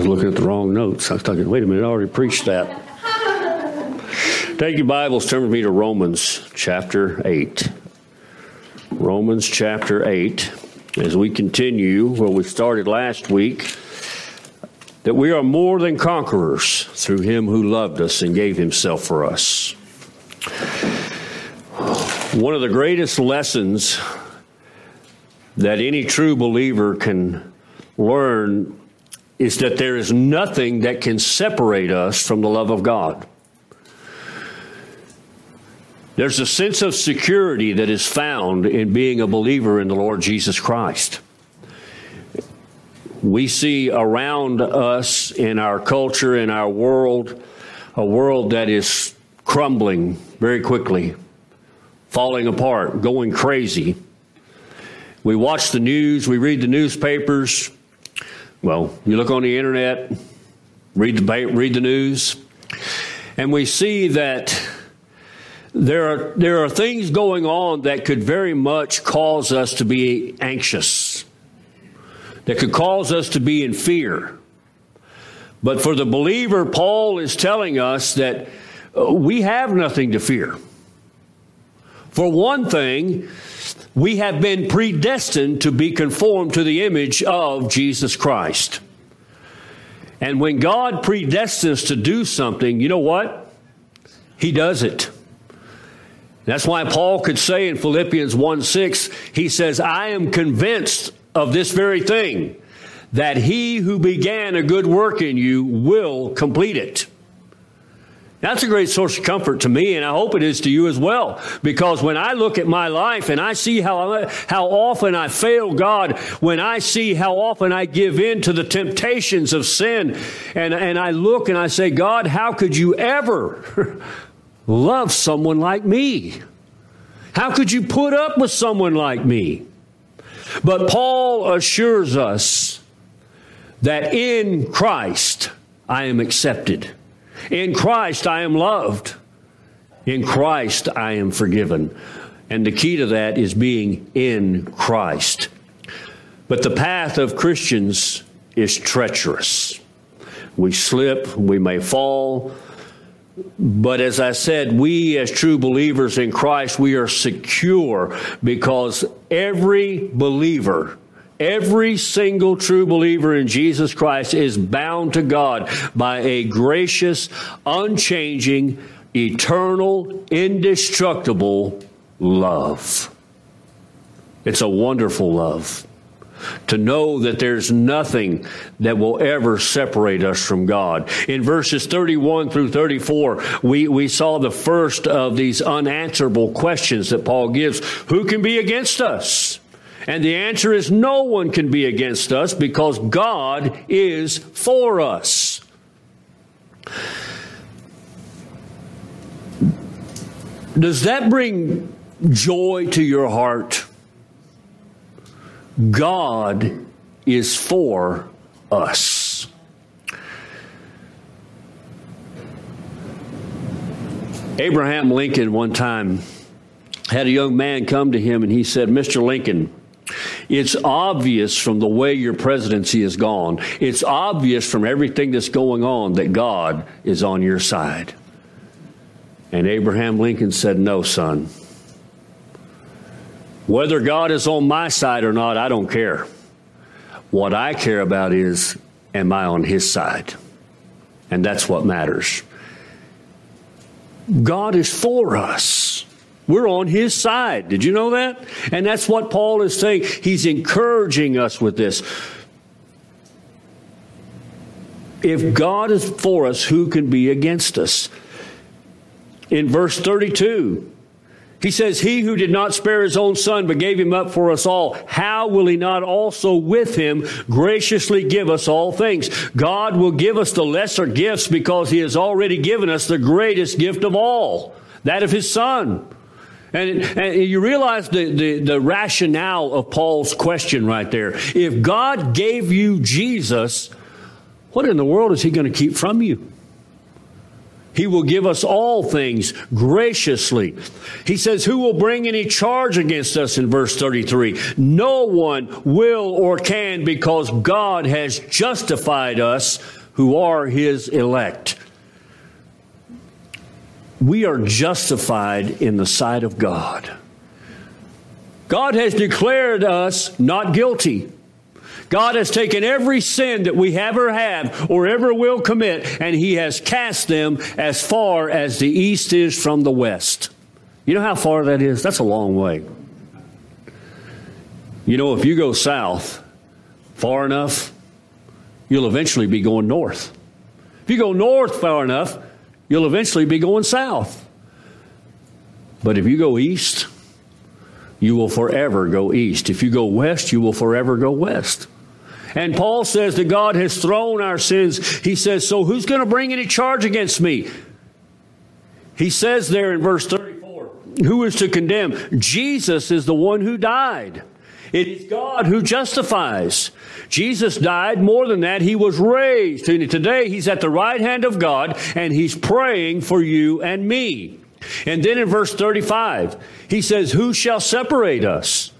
was looking at the wrong notes. I was thinking, wait a minute, I already preached that. Take your Bibles, turn with me to Romans chapter 8. Romans chapter 8, as we continue where we started last week, that we are more than conquerors through Him who loved us and gave Himself for us. One of the greatest lessons that any true believer can learn is that there is nothing that can separate us from the love of God. There's a sense of security that is found in being a believer in the Lord Jesus Christ. We see around us in our culture, in our world, a world that is crumbling very quickly, falling apart, going crazy. We watch the news, we read the newspapers. Well, you look on the internet, read the news, and we see that there are things going on that could very much cause us to be anxious, that could cause us to be in fear. But for the believer, Paul is telling us that we have nothing to fear. For one thing, we have been predestined to be conformed to the image of Jesus Christ. And when God predestines to do something, you know what? He does it. That's why Paul could say in Philippians 1:6, he says, I am convinced of this very thing, that he who began a good work in you will complete it. That's a great source of comfort to me, and I hope it is to you as well. Because when I look at my life and I see how often I fail God, when I see how often I give in to the temptations of sin, and I look and I say, God, how could you ever love someone like me? How could you put up with someone like me? But Paul assures us that in Christ I am accepted. In Christ I am loved. In Christ I am forgiven. And the key to that is being in Christ. But the path of Christians is treacherous. We slip, we may fall. But as I said, we as true believers in Christ, we are secure because every believer, every single true believer in Jesus Christ is bound to God by a gracious, unchanging, eternal, indestructible love. It's a wonderful love to know that there's nothing that will ever separate us from God. In verses 31 through 34, we saw the first of these unanswerable questions that Paul gives. Who can be against us? And the answer is no one can be against us because God is for us. Does that bring joy to your heart? God is for us. Abraham Lincoln one time had a young man come to him and he said, Mr. Lincoln, it's obvious from the way your presidency has gone, it's obvious from everything that's going on that God is on your side. And Abraham Lincoln said, no, son. Whether God is on my side or not, I don't care. What I care about is, am I on his side? And that's what matters. God is for us. We're on his side. Did you know that? And that's what Paul is saying. He's encouraging us with this. If God is for us, who can be against us? In verse 32, he says, he who did not spare his own son, but gave him up for us all, how will he not also with him graciously give us all things? God will give us the lesser gifts because he has already given us the greatest gift of all, that of his son. And you realize the rationale of Paul's question right there. If God gave you Jesus, what in the world is he going to keep from you? He will give us all things graciously. He says, who will bring any charge against us in verse 33? No one will or can, because God has justified us who are His elect. We are justified in the sight of God. God has declared us not guilty. God has taken every sin that we ever have or ever will commit, and He has cast them as far as the east is from the west. You know how far that is? That's a long way. You know, if you go south far enough, you'll eventually be going north. If you go north far enough, you'll eventually be going south. But if you go east, you will forever go east. If you go west, you will forever go west. And Paul says that God has thrown our sins. He says, so who's going to bring any charge against me? He says there in verse 34, who is to condemn? Jesus is the one who died. It is God who justifies. Jesus died. More than that, He was raised. And today, He's at the right hand of God, and He's praying for you and me. And then in verse 35, he says, who shall separate us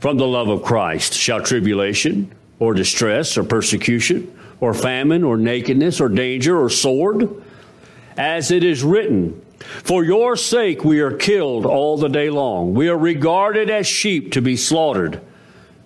from the love of Christ? Shall tribulation or distress or persecution or famine or nakedness or danger or sword? As it is written, for your sake we are killed all the day long. We are regarded as sheep to be slaughtered.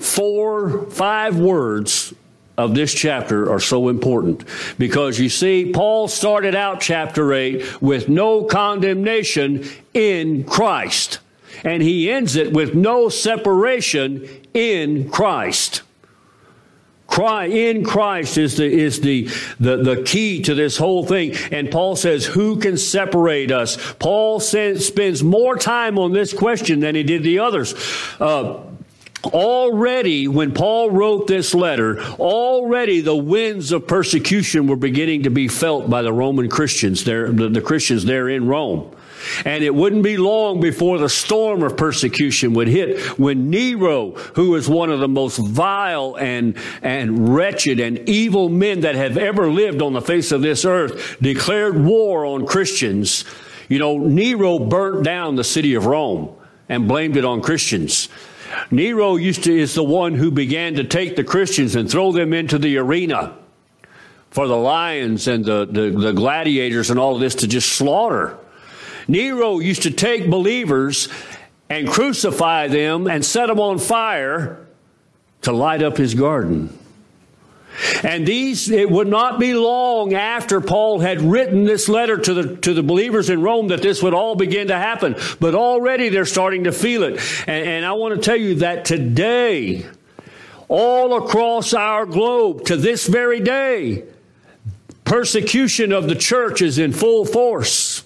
4-5 words of this chapter are so important, because you see, Paul started out chapter 8 with no condemnation in Christ, and he ends it with no separation in Christ. In Christ is the key to this whole thing. And Paul says, who can separate us? Paul spends more time on this question than he did the others. Already, when Paul wrote this letter, already the winds of persecution were beginning to be felt by the Roman Christians, the Christians there in Rome. And it wouldn't be long before the storm of persecution would hit, when Nero, who was one of the most vile and wretched and evil men that have ever lived on the face of this earth, declared war on Christians. You know, Nero burnt down the city of Rome and blamed it on Christians. Nero is the one who began to take the Christians and throw them into the arena for the lions and the gladiators and all of this to just slaughter. Nero used to take believers and crucify them and set them on fire to light up his garden. And it would not be long after Paul had written this letter to the believers in Rome that this would all begin to happen. But already they're starting to feel it. And I want to tell you that today, all across our globe, to this very day, persecution of the church is in full force.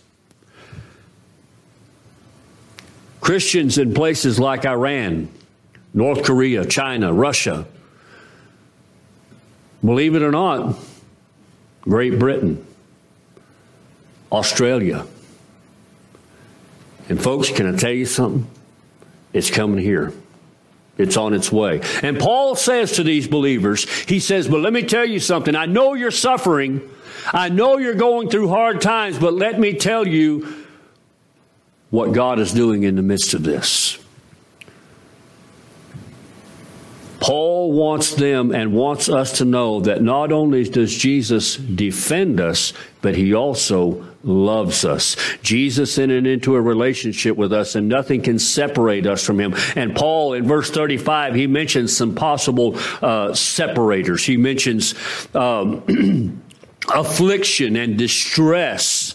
Christians in places like Iran, North Korea, China, Russia, believe it or not, Great Britain, Australia. And folks, can I tell you something? It's coming here. It's on its way. And Paul says to these believers, he says, but let me tell you something. I know you're suffering. I know you're going through hard times, but let me tell you what God is doing in the midst of this. Paul wants them and wants us to know that not only does Jesus defend us, but He also loves us. Jesus entered into a relationship with us, and nothing can separate us from Him. And Paul, in verse 35, he mentions some possible separators. He mentions affliction and distress.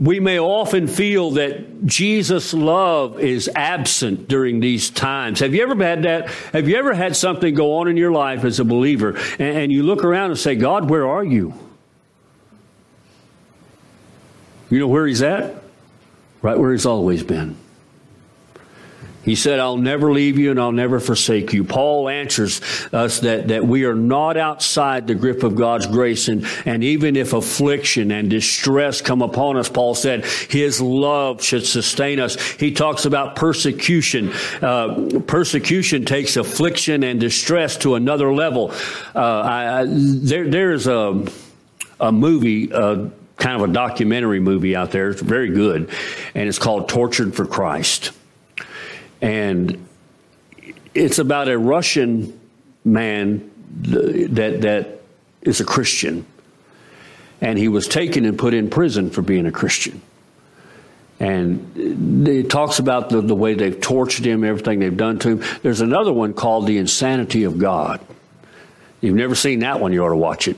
We may often feel that Jesus' love is absent during these times. Have you ever had that? Have you ever had something go on in your life as a believer, and you look around and say, God, where are you? You know where he's at? Right where he's always been. He said, I'll never leave you and I'll never forsake you. Paul answers us that we are not outside the grip of God's grace. And even if affliction and distress come upon us, Paul said, his love should sustain us. He talks about persecution. Persecution takes affliction and distress to another level. There is a movie, kind of a documentary movie out there. It's very good. And it's called Tortured for Christ. And it's about a Russian man that is a Christian. And he was taken and put in prison for being a Christian. And it talks about the way they've tortured him, everything they've done to him. There's another one called The Insanity of God. You've never seen that one, you ought to watch it.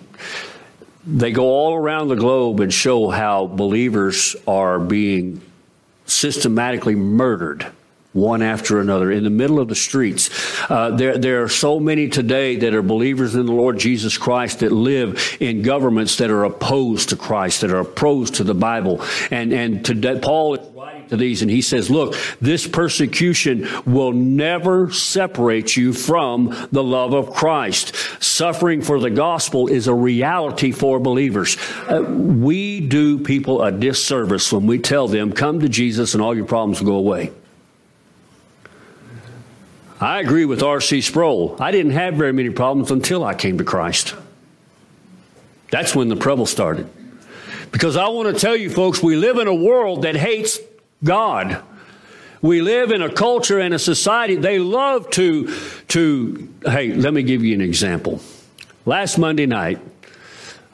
They go all around the globe and show how believers are being systematically murdered, one after another, in the middle of the streets. There are so many today that are believers in the Lord Jesus Christ that live in governments that are opposed to Christ, that are opposed to the Bible. And today, Paul is writing to these, and he says, look, this persecution will never separate you from the love of Christ. Suffering for the gospel is a reality for believers. We do people a disservice when we tell them, come to Jesus and all your problems will go away. I agree with R.C. Sproul. I didn't have very many problems until I came to Christ. That's when the trouble started. Because I want to tell you folks, we live in a world that hates God. We live in a culture and a society, they love hey, let me give you an example. Last Monday night,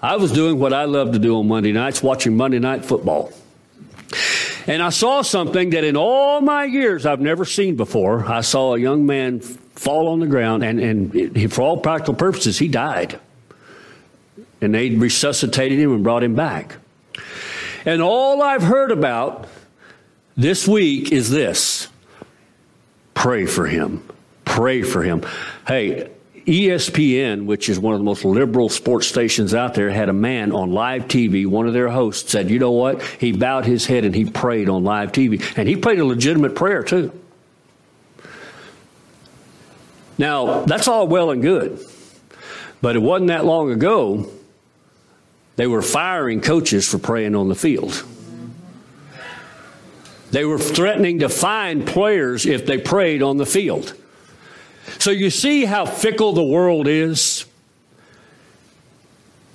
I was doing what I love to do on Monday nights, watching Monday Night Football. And I saw something that in all my years I've never seen before. I saw a young man fall on the ground, and for all practical purposes, he died. And they resuscitated him and brought him back. And all I've heard about this week is this. Pray for him. Pray for him. Hey, ESPN, which is one of the most liberal sports stations out there, had a man on live TV. One of their hosts said, you know what? He bowed his head and he prayed on live TV. And he prayed a legitimate prayer, too. Now, that's all well and good. But it wasn't that long ago, they were firing coaches for praying on the field. They were threatening to fine players if they prayed on the field. So you see how fickle the world is?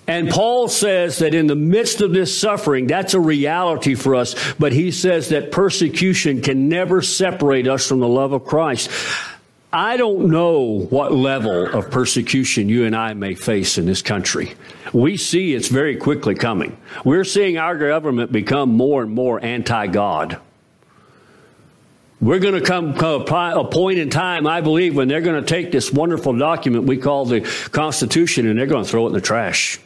And Paul says that in the midst of this suffering, that's a reality for us. But he says that persecution can never separate us from the love of Christ. I don't know what level of persecution you and I may face in this country. We see it's very quickly coming. We're seeing our government become more and more anti-God. We're going to come a point in time, I believe, when they're going to take this wonderful document we call the Constitution and they're going to throw it in the trash.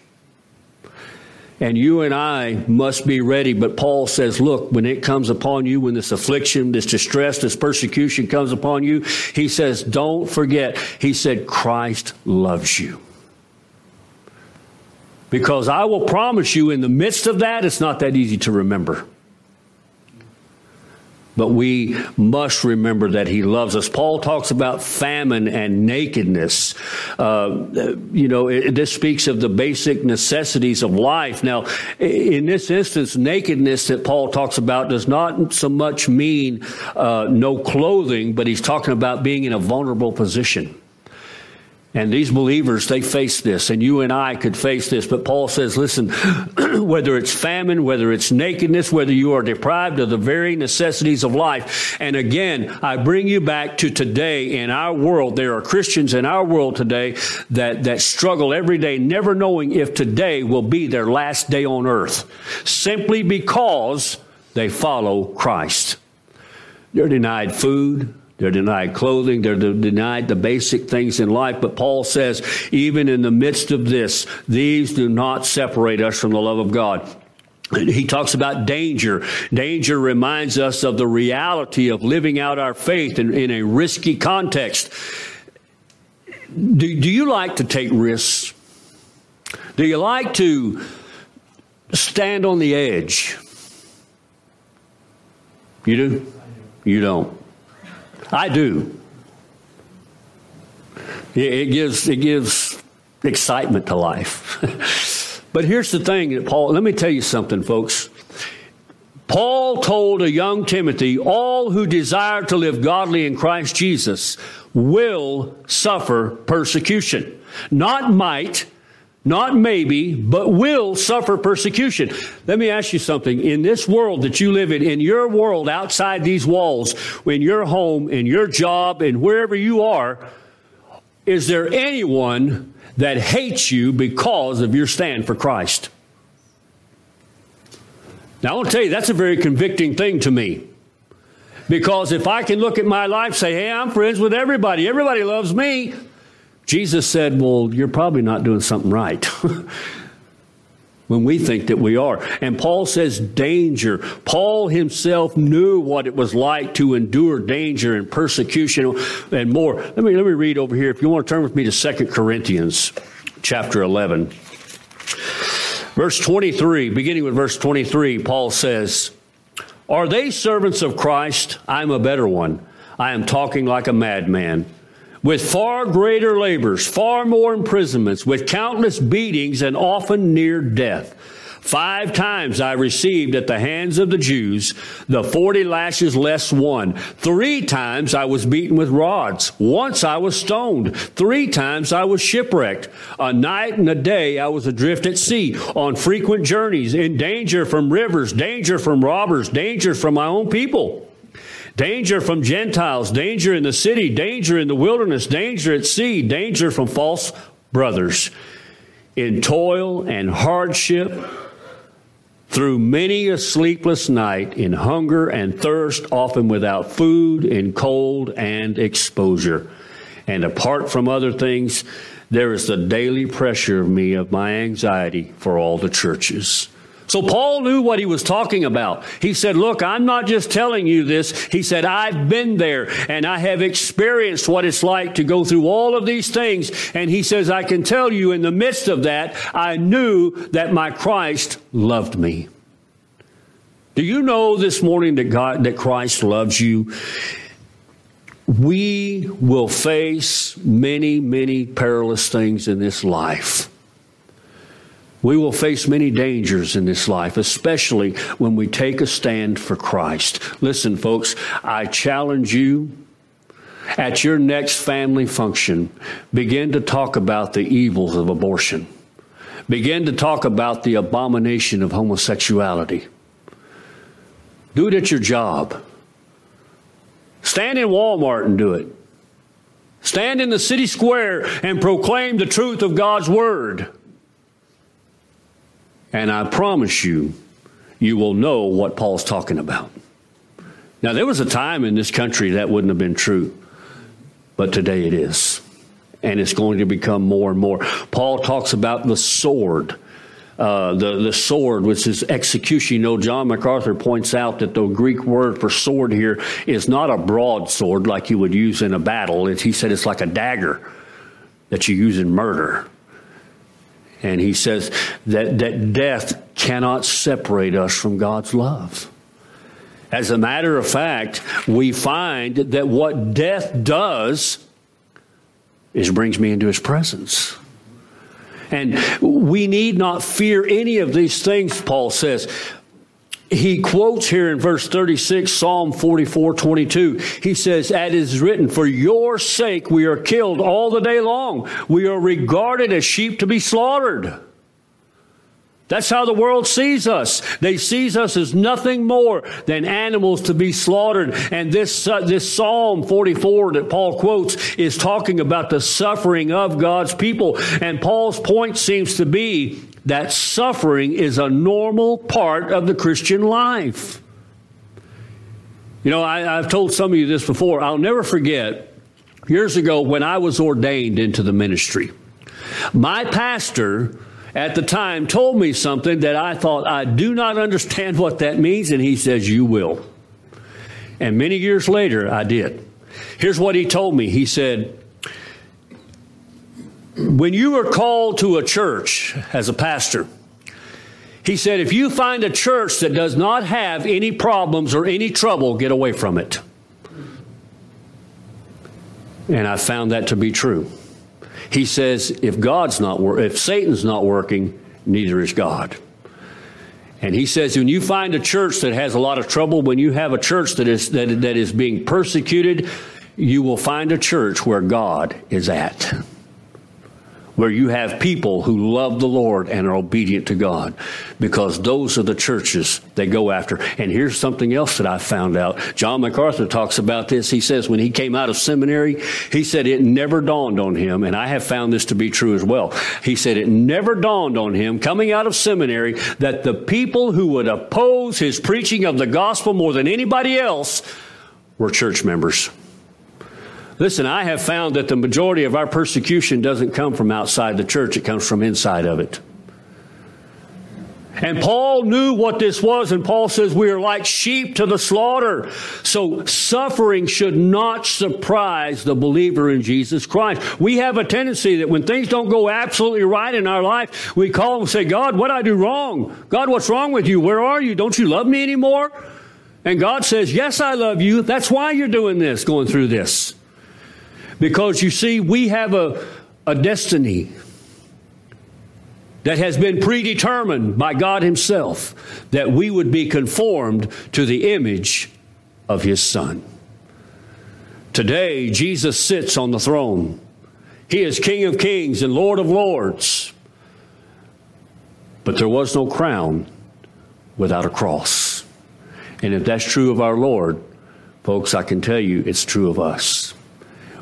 And you and I must be ready. But Paul says, look, when it comes upon you, when this affliction, this distress, this persecution comes upon you, he says, don't forget. He said, Christ loves you. Because I will promise you in the midst of that, it's not that easy to remember. But we must remember that he loves us. Paul talks about famine and nakedness. This speaks of the basic necessities of life. Now, in this instance, nakedness that Paul talks about does not so much mean no clothing, but he's talking about being in a vulnerable position. And these believers, they face this, and you and I could face this. But Paul says, listen, whether it's famine, whether it's nakedness, whether you are deprived of the very necessities of life. And again, I bring you back to today in our world. There are Christians in our world today that struggle every day, never knowing if today will be their last day on earth, simply because they follow Christ. They're denied food. They're denied clothing. They're denied the basic things in life. But Paul says, even in the midst of this, these do not separate us from the love of God. He talks about danger. Danger reminds us of the reality of living out our faith in a risky context. Do you like to take risks? Do you like to stand on the edge? You do? You don't. I do. It gives excitement to life. But here's the thing that Paul, let me tell you something, folks. Paul told a young Timothy, all who desire to live godly in Christ Jesus will suffer persecution. Not might, not maybe, but will suffer persecution. Let me ask you something. In this world that you live in your world outside these walls, in your home, in your job, and wherever you are, is there anyone that hates you because of your stand for Christ? Now, I want to tell you, that's a very convicting thing to me. Because if I can look at my life and say, hey, I'm friends with everybody. Everybody loves me. Jesus said, well, you're probably not doing something right. When we think that we are. And Paul says danger. Paul himself knew what it was like to endure danger and persecution and more. Let me read over here. If you want to turn with me to 2 Corinthians chapter 11. Verse 23, beginning with verse 23, Paul says, are they servants of Christ? I'm a better one. I am talking like a madman. With far greater labors, far more imprisonments, with countless beatings and often near death. 5 times I received at the hands of the Jews the 40 lashes less one. 3 times I was beaten with rods. Once I was stoned. 3 times I was shipwrecked. A night and a day I was adrift at sea, on frequent journeys, in danger from rivers, danger from robbers, danger from my own people. Danger from Gentiles, danger in the city, danger in the wilderness, danger at sea, danger from false brothers. In toil and hardship, through many a sleepless night, in hunger and thirst, often without food, in cold and exposure. And apart from other things, there is the daily pressure of me, of my anxiety for all the churches. So Paul knew what he was talking about. He said, look, I'm not just telling you this. He said, I've been there and I have experienced what it's like to go through all of these things. And he says, I can tell you in the midst of that, I knew that my Christ loved me. Do you know this morning that Christ loves you? We will face many, many perilous things in this life. We will face many dangers in this life, especially when we take a stand for Christ. Listen, folks, I challenge you at your next family function, begin to talk about the evils of abortion. Begin to talk about the abomination of homosexuality. Do it at your job. Stand in Walmart and do it. Stand in the city square and proclaim the truth of God's word. And I promise you, you will know what Paul's talking about. Now, there was a time in this country that wouldn't have been true, but today it is. And it's going to become more and more. Paul talks about the sword, the sword, which is execution. You know, John MacArthur points out that the Greek word for sword here is not a broadsword like you would use in a battle. He said it's like a dagger that you use in murder. And he says that death cannot separate us from God's love. As a matter of fact, we find that what death does is brings me into his presence. And we need not fear any of these things, Paul says. He quotes here in verse 36, Psalm 44:22. He says, as it is written, for your sake we are killed all the day long. We are regarded as sheep to be slaughtered. That's how the world sees us. They sees us as nothing more than animals to be slaughtered. And this Psalm 44 that Paul quotes is talking about the suffering of God's people. And Paul's point seems to be that suffering is a normal part of the Christian life. You know, I've told some of you this before. I'll never forget, years ago when I was ordained into the ministry, my pastor at the time told me something that I thought, I do not understand what that means. And he says, you will. And many years later, I did. Here's what he told me. He said, when you are called to a church as a pastor, He said, if you find a church that does not have any problems or any trouble, get away from it. And I found that to be true. He says, if Satan's not working, neither is God. And he says, when you find a church that has a lot of trouble, when you have a church that is being persecuted, you will find a church where God is at, where you have people who love the Lord and are obedient to God, because those are the churches they go after. And here's something else that I found out. John MacArthur talks about this. He says when he came out of seminary, he said it never dawned on him, and I have found this to be true as well. He said it never dawned on him coming out of seminary that the people who would oppose his preaching of the gospel more than anybody else were church members. Listen, I have found that the majority of our persecution doesn't come from outside the church. It comes from inside of it. And Paul knew what this was, and Paul says we are like sheep to the slaughter. So suffering should not surprise the believer in Jesus Christ. We have a tendency that when things don't go absolutely right in our life, we call and say, God, what did I do wrong? God, what's wrong with you? Where are you? Don't you love me anymore? And God says, yes, I love you. That's why you're doing this, going through this. Because, you see, we have a destiny that has been predetermined by God himself, that we would be conformed to the image of his Son. Today, Jesus sits on the throne. He is King of Kings and Lord of Lords. But there was no crown without a cross. And if that's true of our Lord, folks, I can tell you it's true of us.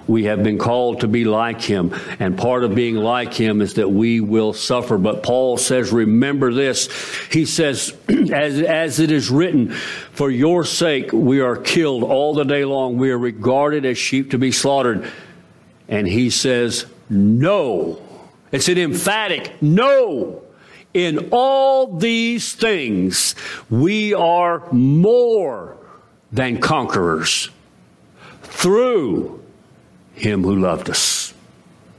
We have been called to be like him, and part of being like him is that we will suffer. But Paul says, remember this. He says, as it is written, for your sake we are killed all the day long. We are regarded as sheep to be slaughtered. And he says, no. It's an emphatic no. In all these things, we are more than conquerors through him who loved us.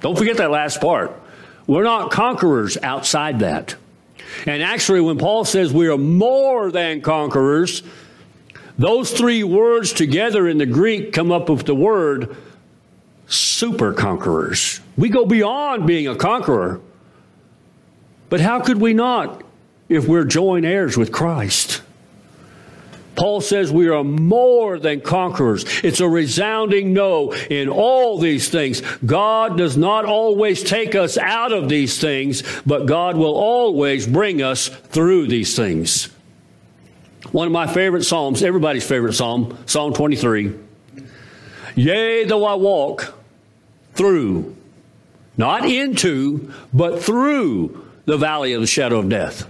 Don't forget that last part. We're not conquerors outside that. And actually, when Paul says we are more than conquerors, those three words together in the Greek come up with the word super conquerors. We go beyond being a conqueror. But how could we not if we're joint heirs with Christ? Paul says we are more than conquerors. It's a resounding no in all these things. God does not always take us out of these things, but God will always bring us through these things. One of my favorite psalms, everybody's favorite psalm, Psalm 23. Yea, though I walk through, not into, but through the valley of the shadow of death.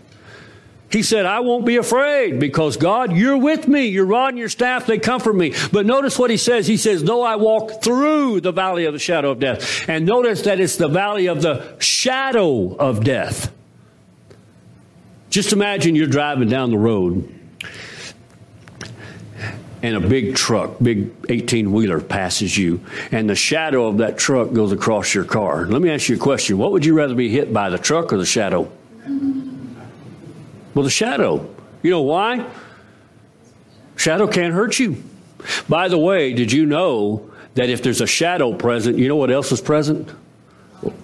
He said, I won't be afraid because, God, you're with me. Your rod and your staff, they comfort me. But notice what he says. He says, though I walk through the valley of the shadow of death. And notice that it's the valley of the shadow of death. Just imagine you're driving down the road and a big truck, big 18-wheeler passes you, and the shadow of that truck goes across your car. Let me ask you a question. What would you rather be hit by, the truck or the shadow? Well, the shadow. You know why? Shadow can't hurt you. By the way, did you know that if there's a shadow present, you know what else is present?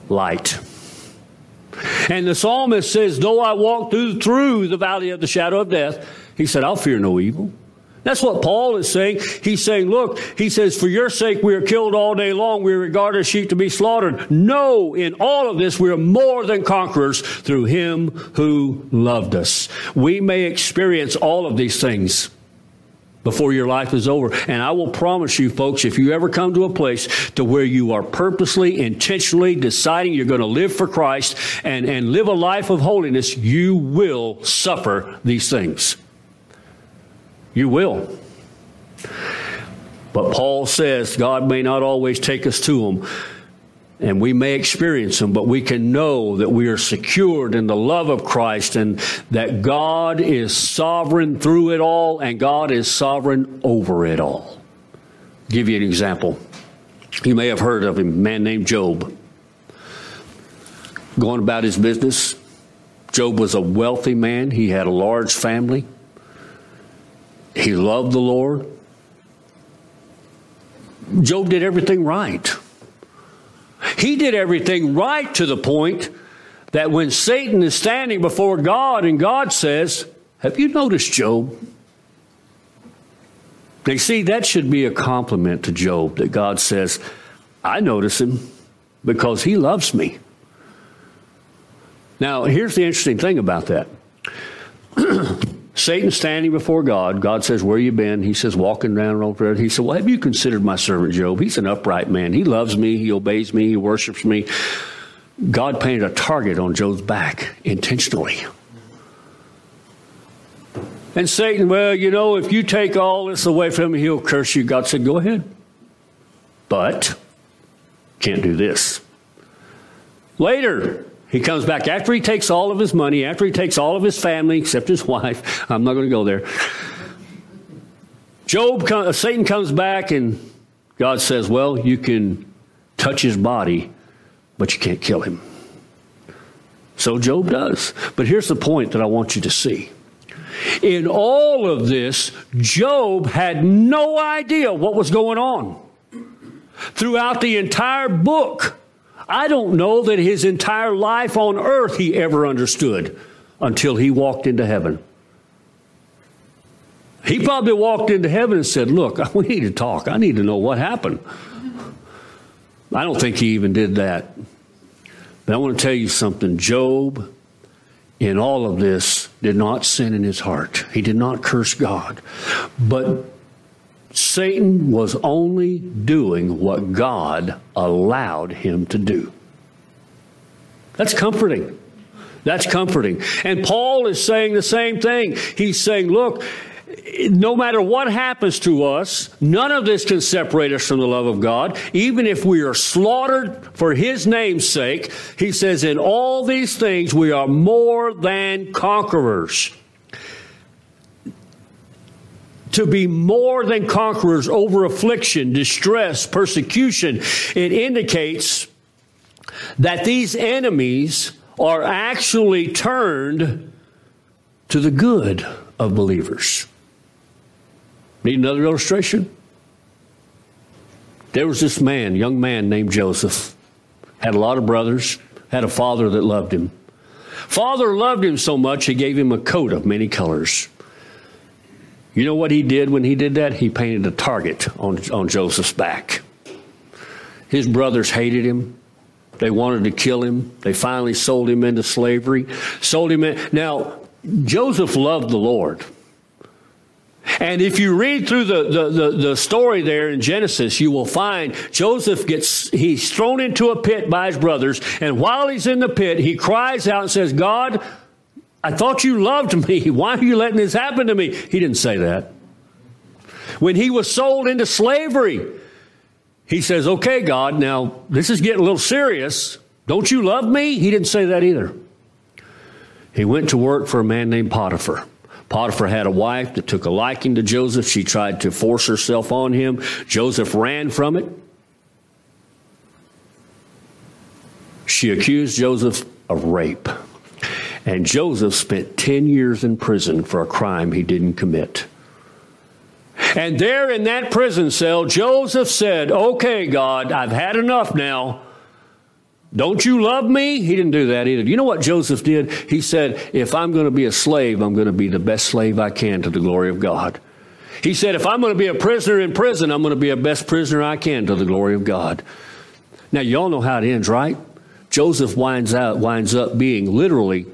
Light. And the psalmist says, though I walk through the valley of the shadow of death, he said, I'll fear no evil. That's what Paul is saying. He's saying, look, he says, for your sake we are killed all day long. We are regarded as sheep to be slaughtered. No, in all of this we are more than conquerors through him who loved us. We may experience all of these things before your life is over. And I will promise you, folks, if you ever come to a place to where you are purposely, intentionally deciding you're going to live for Christ and live a life of holiness, you will suffer these things. You will. But Paul says God may not always take us to them, and we may experience them, but we can know that we are secured in the love of Christ and that God is sovereign through it all and God is sovereign over it all. I'll give you an example. You may have heard of him, a man named Job. Going about his business, Job was a wealthy man. He had a large family. He loved the Lord. Job did everything right. He did everything right to the point that when Satan is standing before God and God says, "Have you noticed Job?" Now, see, that should be a compliment to Job that God says, "I notice him because he loves me." Now, here's the interesting thing about that. Satan's standing before God. God says, "Where you been?" He says, "Walking down over there." He said, "Well, have you considered my servant Job? He's an upright man. He loves me. He obeys me. He worships me." God painted a target on Job's back intentionally. And Satan, "Well, you know, if you take all this away from him, he'll curse you." God said, "Go ahead. But can't do this." Later, he comes back after he takes all of his money, after he takes all of his family, except his wife. I'm not going to go there. Satan comes back and God says, "Well, you can touch his body, but you can't kill him." So Job does. But here's the point that I want you to see. In all of this, Job had no idea what was going on. Throughout the entire book, I don't know that his entire life on earth he ever understood until he walked into heaven. He probably walked into heaven and said, "Look, we need to talk. I need to know what happened." I don't think he even did that. But I want to tell you something. Job, in all of this, did not sin in his heart. He did not curse God. But Satan was only doing what God allowed him to do. That's comforting. That's comforting. And Paul is saying the same thing. He's saying, look, no matter what happens to us, none of this can separate us from the love of God. Even if we are slaughtered for His name's sake, he says, in all these things we are more than conquerors. To be more than conquerors over affliction, distress, persecution, it indicates that these enemies are actually turned to the good of believers. Need another illustration? There was this man, young man named Joseph, had a lot of brothers, had a father that loved him. Father loved him so much, he gave him a coat of many colors. You know what he did when he did that? He painted a target on Joseph's back. His brothers hated him. They wanted to kill him. They finally sold him into slavery. Now, Joseph loved the Lord. And if you read through the story there in Genesis, you will find Joseph he's thrown into a pit by his brothers. And while he's in the pit, he cries out and says, "God, I thought you loved me. Why are you letting this happen to me?" He didn't say that. When he was sold into slavery, he says, "Okay, God, now this is getting a little serious. Don't you love me?" He didn't say that either. He went to work for a man named Potiphar. Potiphar had a wife that took a liking to Joseph. She tried to force herself on him. Joseph ran from it. She accused Joseph of rape. And Joseph spent 10 years in prison for a crime he didn't commit. And there in that prison cell, Joseph said, "Okay, God, I've had enough now. Don't you love me?" He didn't do that either. You know what Joseph did? He said, "If I'm going to be a slave, I'm going to be the best slave I can to the glory of God." He said, "If I'm going to be a prisoner in prison, I'm going to be the best prisoner I can to the glory of God." Now, y'all know how it ends, right? Joseph winds up being literally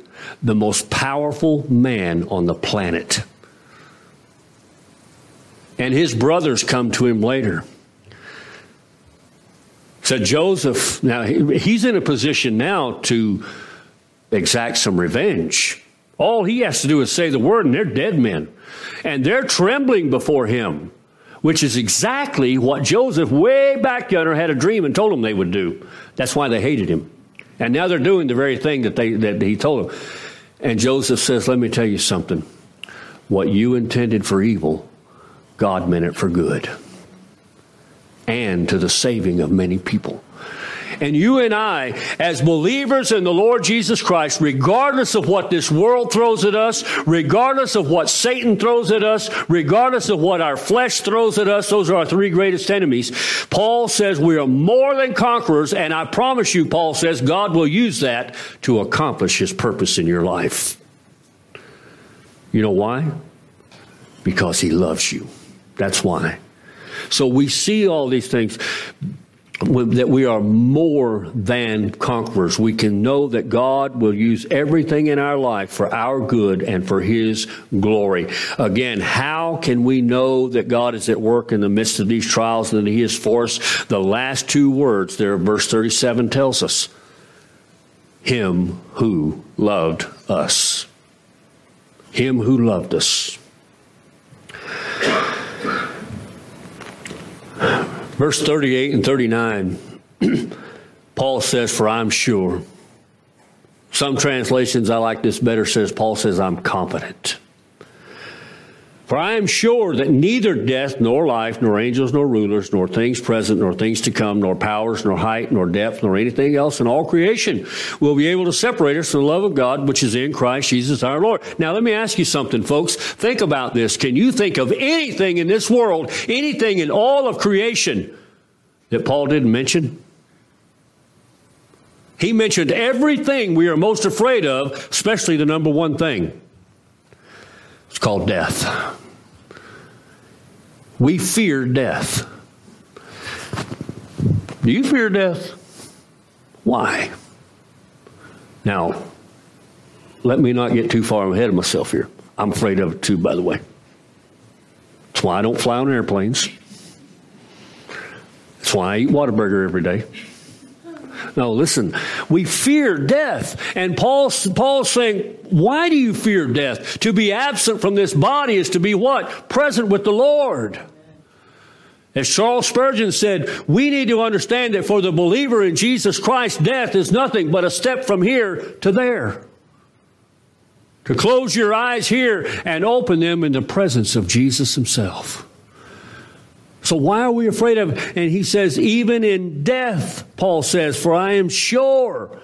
the most powerful man on the planet. And his brothers come to him later. So Joseph, now he's in a position now to exact some revenge. All he has to do is say the word and they're dead men. And they're trembling before him, which is exactly what Joseph way back yonder had a dream and told them they would do. That's why they hated him. And now they're doing the very thing that he told them. And Joseph says, "Let me tell you something. What you intended for evil, God meant it for good. And to the saving of many people." And you and I, as believers in the Lord Jesus Christ, regardless of what this world throws at us, regardless of what Satan throws at us, regardless of what our flesh throws at us, those are our three greatest enemies. Paul says we are more than conquerors, and I promise you, Paul says, God will use that to accomplish his purpose in your life. You know why? Because he loves you. That's why. So we see all these things that we are more than conquerors. We can know that God will use everything in our life for our good and for his glory. Again, how can we know that God is at work in the midst of these trials and that he is for us? The last two words there of verse 37 tells us, him who loved us. Him who loved us. Verse 38 and 39, Paul says, for I'm sure. Some translations, I like this better, says, Paul says, I'm confident. For I am sure that neither death, nor life, nor angels, nor rulers, nor things present, nor things to come, nor powers, nor height, nor depth, nor anything else in all creation will be able to separate us from the love of God, which is in Christ Jesus our Lord. Now, let me ask you something, folks. Think about this. Can you think of anything in this world, anything in all of creation that Paul didn't mention? He mentioned everything we are most afraid of, especially the number one thing. It's called death. We fear death. Do you fear death? Why? Now, let me not get too far ahead of myself here. I'm afraid of it too, by the way. That's why I don't fly on airplanes. That's why I eat Whataburger every day. No, listen, we fear death. And Paul's saying, why do you fear death? To be absent from this body is to be what? Present with the Lord. As Charles Spurgeon said, we need to understand that for the believer in Jesus Christ, death is nothing but a step from here to there. To close your eyes here and open them in the presence of Jesus himself. So why are we afraid of it? And he says, even in death, Paul says, for I am sure.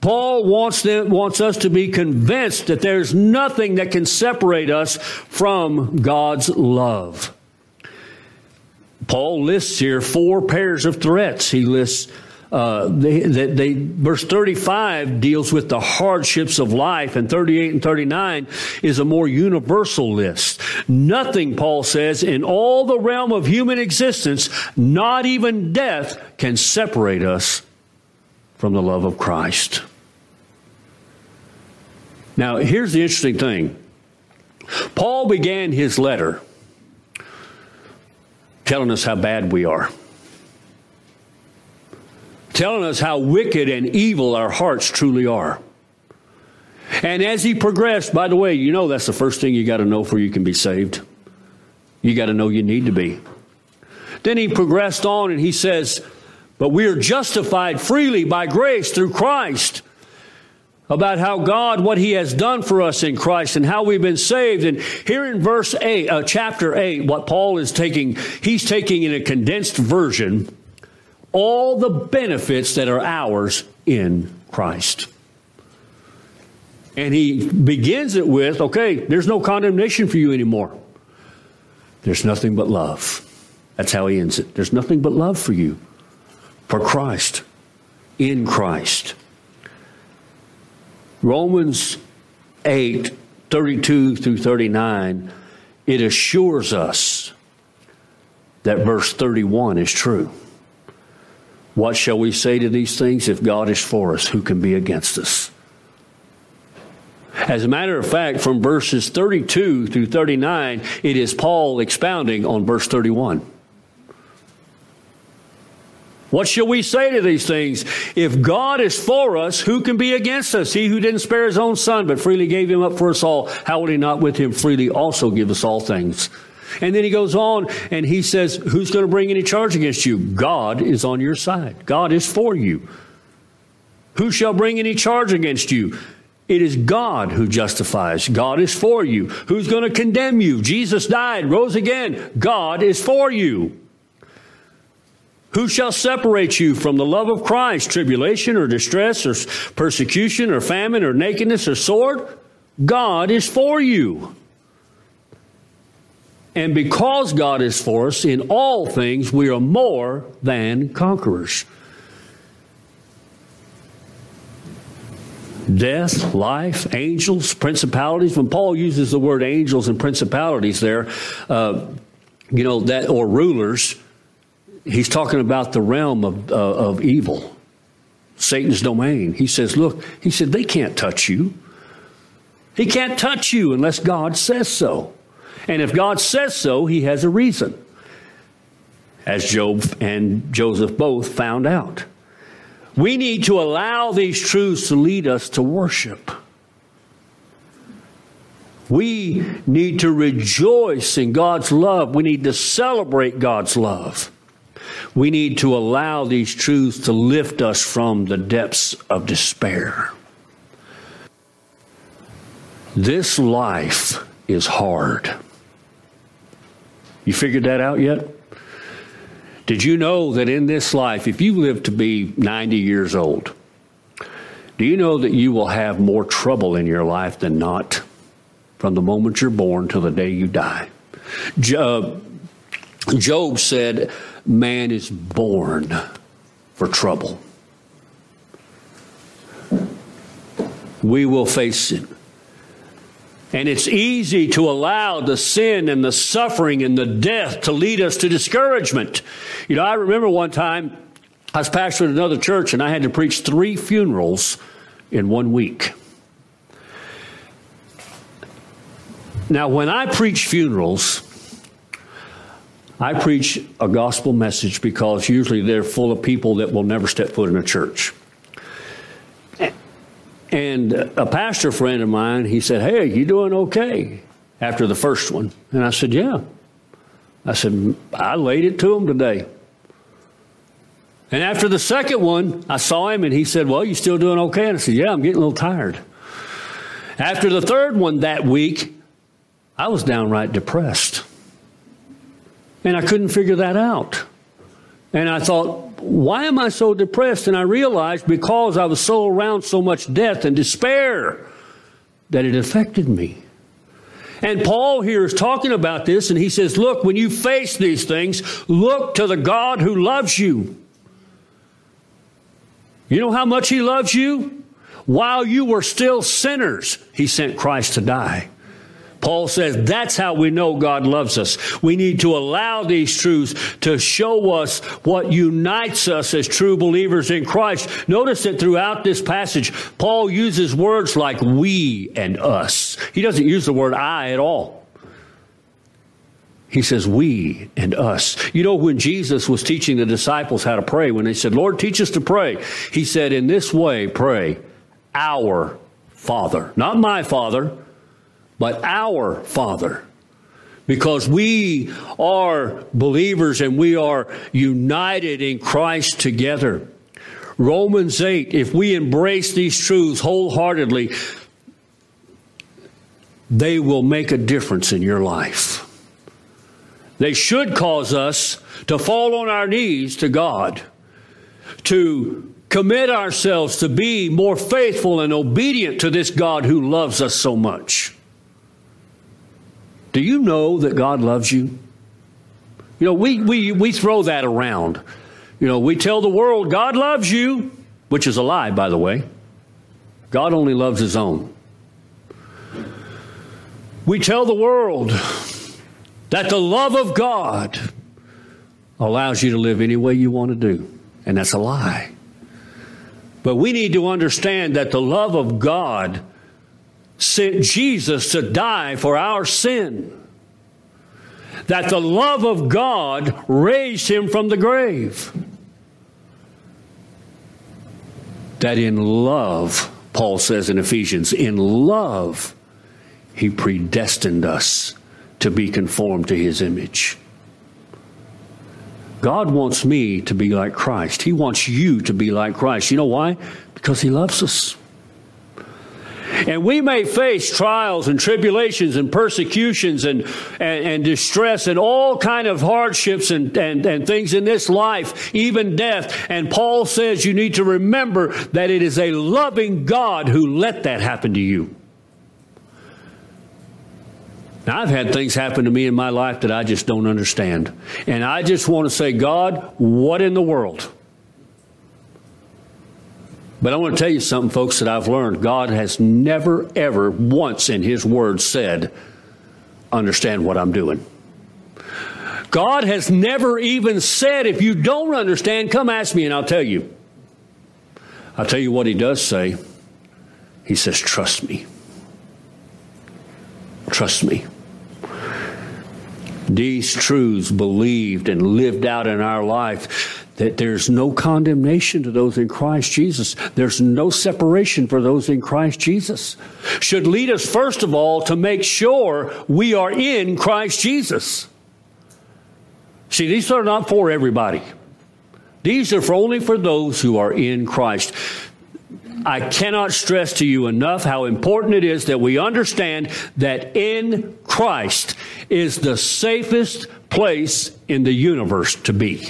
Paul wants us to be convinced that there's nothing that can separate us from God's love. Paul lists here four pairs of threats. He lists verse 35 deals with the hardships of life, and 38 and 39 is a more universal list. Nothing, Paul says, in all the realm of human existence, not even death, can separate us from the love of Christ. Now, here's the interesting thing. Paul began his letter telling us how bad we are, telling us how wicked and evil our hearts truly are. And as he progressed, by the way, you know that's the first thing you got to know before you can be saved. You got to know you need to be. Then he progressed on and he says, but we are justified freely by grace through Christ. About how God, what he has done for us in Christ and how we've been saved. And here in chapter 8, what Paul is taking, he's taking in a condensed version all the benefits that are ours in Christ. And he begins it with, okay, there's no condemnation for you anymore. There's nothing but love. That's how he ends it. There's nothing but love for you, for Christ, in Christ. Romans 8, 32 through 39, it assures us that verse 31 is true. What shall we say to these things? If God is for us, who can be against us? As a matter of fact, from verses 32 through 39, it is Paul expounding on verse 31. What shall we say to these things? If God is for us, who can be against us? He who didn't spare his own son, but freely gave him up for us all, how will he not with him freely also give us all things? And then he goes on and he says, who's going to bring any charge against you? God is on your side. God is for you. Who shall bring any charge against you? It is God who justifies. God is for you. Who's going to condemn you? Jesus died, rose again. God is for you. Who shall separate you from the love of Christ? Tribulation or distress or persecution or famine or nakedness or sword? God is for you. And because God is for us, in all things we are more than conquerors. Death, life, angels, principalities. When Paul uses the word angels and principalities there, that or rulers, he's talking about the realm of evil, Satan's domain. He says, look, he said, they can't touch you. He can't touch you unless God says so. And if God says so, he has a reason, as Job and Joseph both found out. We need to allow these truths to lead us to worship. We need to rejoice in God's love. We need to celebrate God's love. We need to allow these truths to lift us from the depths of despair. This life is hard. You figured that out yet? Did you know that in this life, if you live to be 90 years old, do you know that you will have more trouble in your life than not from the moment you're born till the day you die? Job said, man is born for trouble. We will face it. And it's easy to allow the sin and the suffering and the death to lead us to discouragement. You know, I remember one time I was pastoring another church and I had to preach 3 funerals in 1 week. Now, when I preach funerals, I preach a gospel message because usually they're full of people that will never step foot in a church. And a pastor friend of mine, he said, hey, you doing okay after the first one? And I said, yeah. I said, I laid it to him today. And after the second one, I saw him and he said, well, you still doing okay? And I said, yeah, I'm getting a little tired. After the third one that week, I was downright depressed. And I couldn't figure that out. And I thought, why am I so depressed? And I realized because I was so around so much death and despair that it affected me. And Paul here is talking about this, and he says, look, when you face these things, look to the God who loves you. You know how much he loves you? While you were still sinners, he sent Christ to die. Paul says that's how we know God loves us. We need to allow these truths to show us what unites us as true believers in Christ. Notice that throughout this passage, Paul uses words like we and us. He doesn't use the word I at all. He says we and us. You know, when Jesus was teaching the disciples how to pray, when they said, Lord, teach us to pray, he said, in this way, pray, our Father, not my Father, but our Father, because we are believers and we are united in Christ together. Romans 8, if we embrace these truths wholeheartedly, they will make a difference in your life. They should cause us to fall on our knees to God, to commit ourselves to be more faithful and obedient to this God who loves us so much. Do you know that God loves you? You know, we throw that around. You know, we tell the world, God loves you, which is a lie, by the way. God only loves his own. We tell the world that the love of God allows you to live any way you want to do, and that's a lie. But we need to understand that the love of God sent Jesus to die for our sin, that the love of God raised him from the grave, that in love, Paul says in Ephesians, in love he predestined us to be conformed to his image. God wants me to be like Christ. He wants you to be like Christ. You know why? Because he loves us. And we may face trials and tribulations and persecutions and distress and all kind of hardships and things in this life, even death. And Paul says you need to remember that it is a loving God who let that happen to you. Now, I've had things happen to me in my life that I just don't understand. And I just want to say, God, what in the world? But I want to tell you something, folks, that I've learned. God has never, ever once in His Word said, understand what I'm doing. God has never even said, if you don't understand, come ask me and I'll tell you. I'll tell you what He does say. He says, trust me. Trust me. These truths believed and lived out in our life, that there's no condemnation to those in Christ Jesus. There's no separation for those in Christ Jesus. Should lead us, first of all, to make sure we are in Christ Jesus. See, these are not for everybody. These are for only for those who are in Christ. I cannot stress to you enough how important it is that we understand that in Christ is the safest place in the universe to be.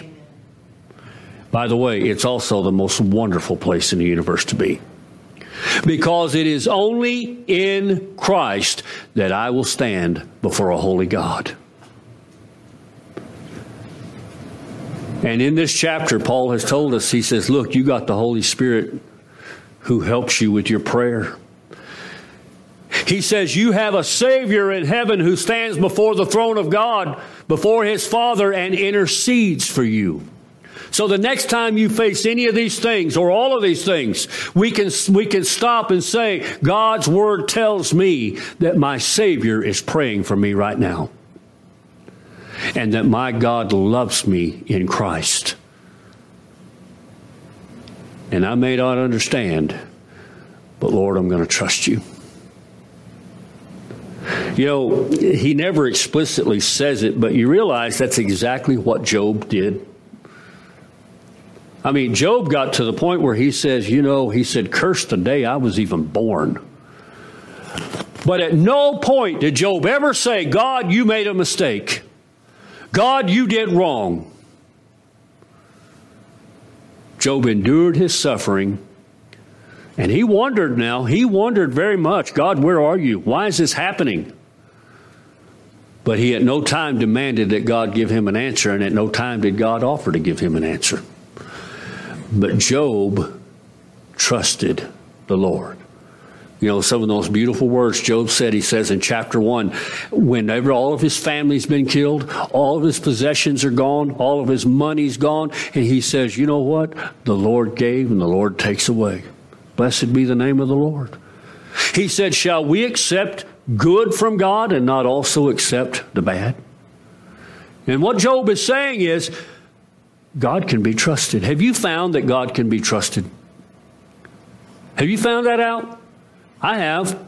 By the way, it's also the most wonderful place in the universe to be, because it is only in Christ that I will stand before a holy God. And in this chapter, Paul has told us, he says, look, you got the Holy Spirit who helps you with your prayer. He says you have a Savior in heaven who stands before the throne of God, before His Father, and intercedes for you. So the next time you face any of these things or all of these things, we can stop and say, God's Word tells me that my Savior is praying for me right now, and that my God loves me in Christ. And I may not understand, but Lord, I'm going to trust you. You know, he never explicitly says it, but you realize that's exactly what Job did. I mean, Job got to the point where he says, you know, he said, curse the day I was even born. But at no point did Job ever say, God, you made a mistake. God, you did wrong. Job endured his suffering, and he wondered now. He wondered very much, God, where are you? Why is this happening? But he at no time demanded that God give him an answer, and at no time did God offer to give him an answer. But Job trusted the Lord. You know, some of those beautiful words Job said, he says in chapter 1, whenever all of his family's been killed, all of his possessions are gone, all of his money's gone, and he says, you know what? The Lord gave and the Lord takes away. Blessed be the name of the Lord. He said, shall we accept good from God and not also accept the bad? And what Job is saying is, God can be trusted. Have you found that God can be trusted? Have you found that out? I have.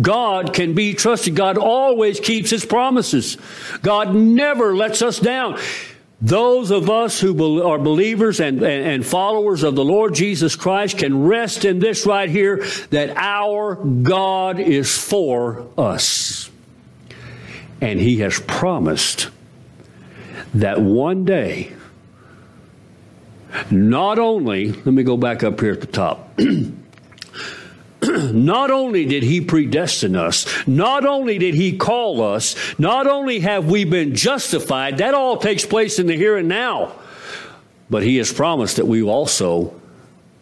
God can be trusted. God always keeps His promises. God never lets us down. Those of us who are believers and followers of the Lord Jesus Christ can rest in this right here, that our God is for us. And He has promised that one day, not only, let me go back up here at the top. Not only did He predestine us, not only did He call us, not only have we been justified, that all takes place in the here and now, but He has promised that we also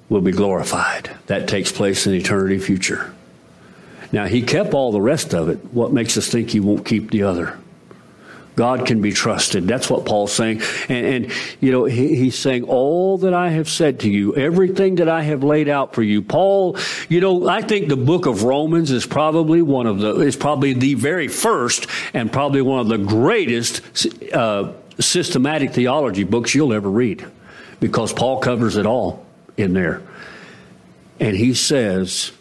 will be glorified. That takes place in eternity future. Now, He kept all the rest of it. What makes us think He won't keep the other? God can be trusted. That's what Paul's saying. And you know, he's saying, all that I have said to you, everything that I have laid out for you. Paul, you know, I think the book of Romans is probably the very first and probably one of the greatest systematic theology books you'll ever read, because Paul covers it all in there. And he says,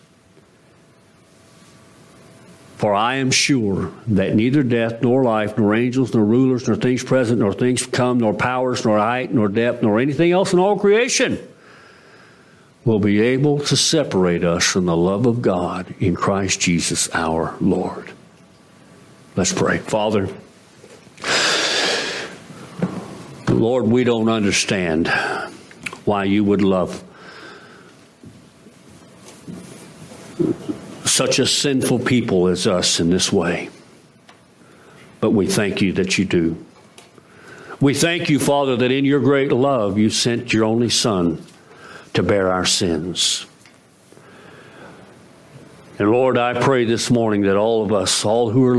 for I am sure that neither death, nor life, nor angels, nor rulers, nor things present, nor things to come, nor powers, nor height, nor depth, nor anything else in all creation will be able to separate us from the love of God in Christ Jesus our Lord. Let's pray. Father, Lord, we don't understand why you would love such a sinful people as us in this way. But we thank you that you do. We thank you, Father, that in your great love you sent your only Son to bear our sins. And Lord, I pray this morning that all of us, all who are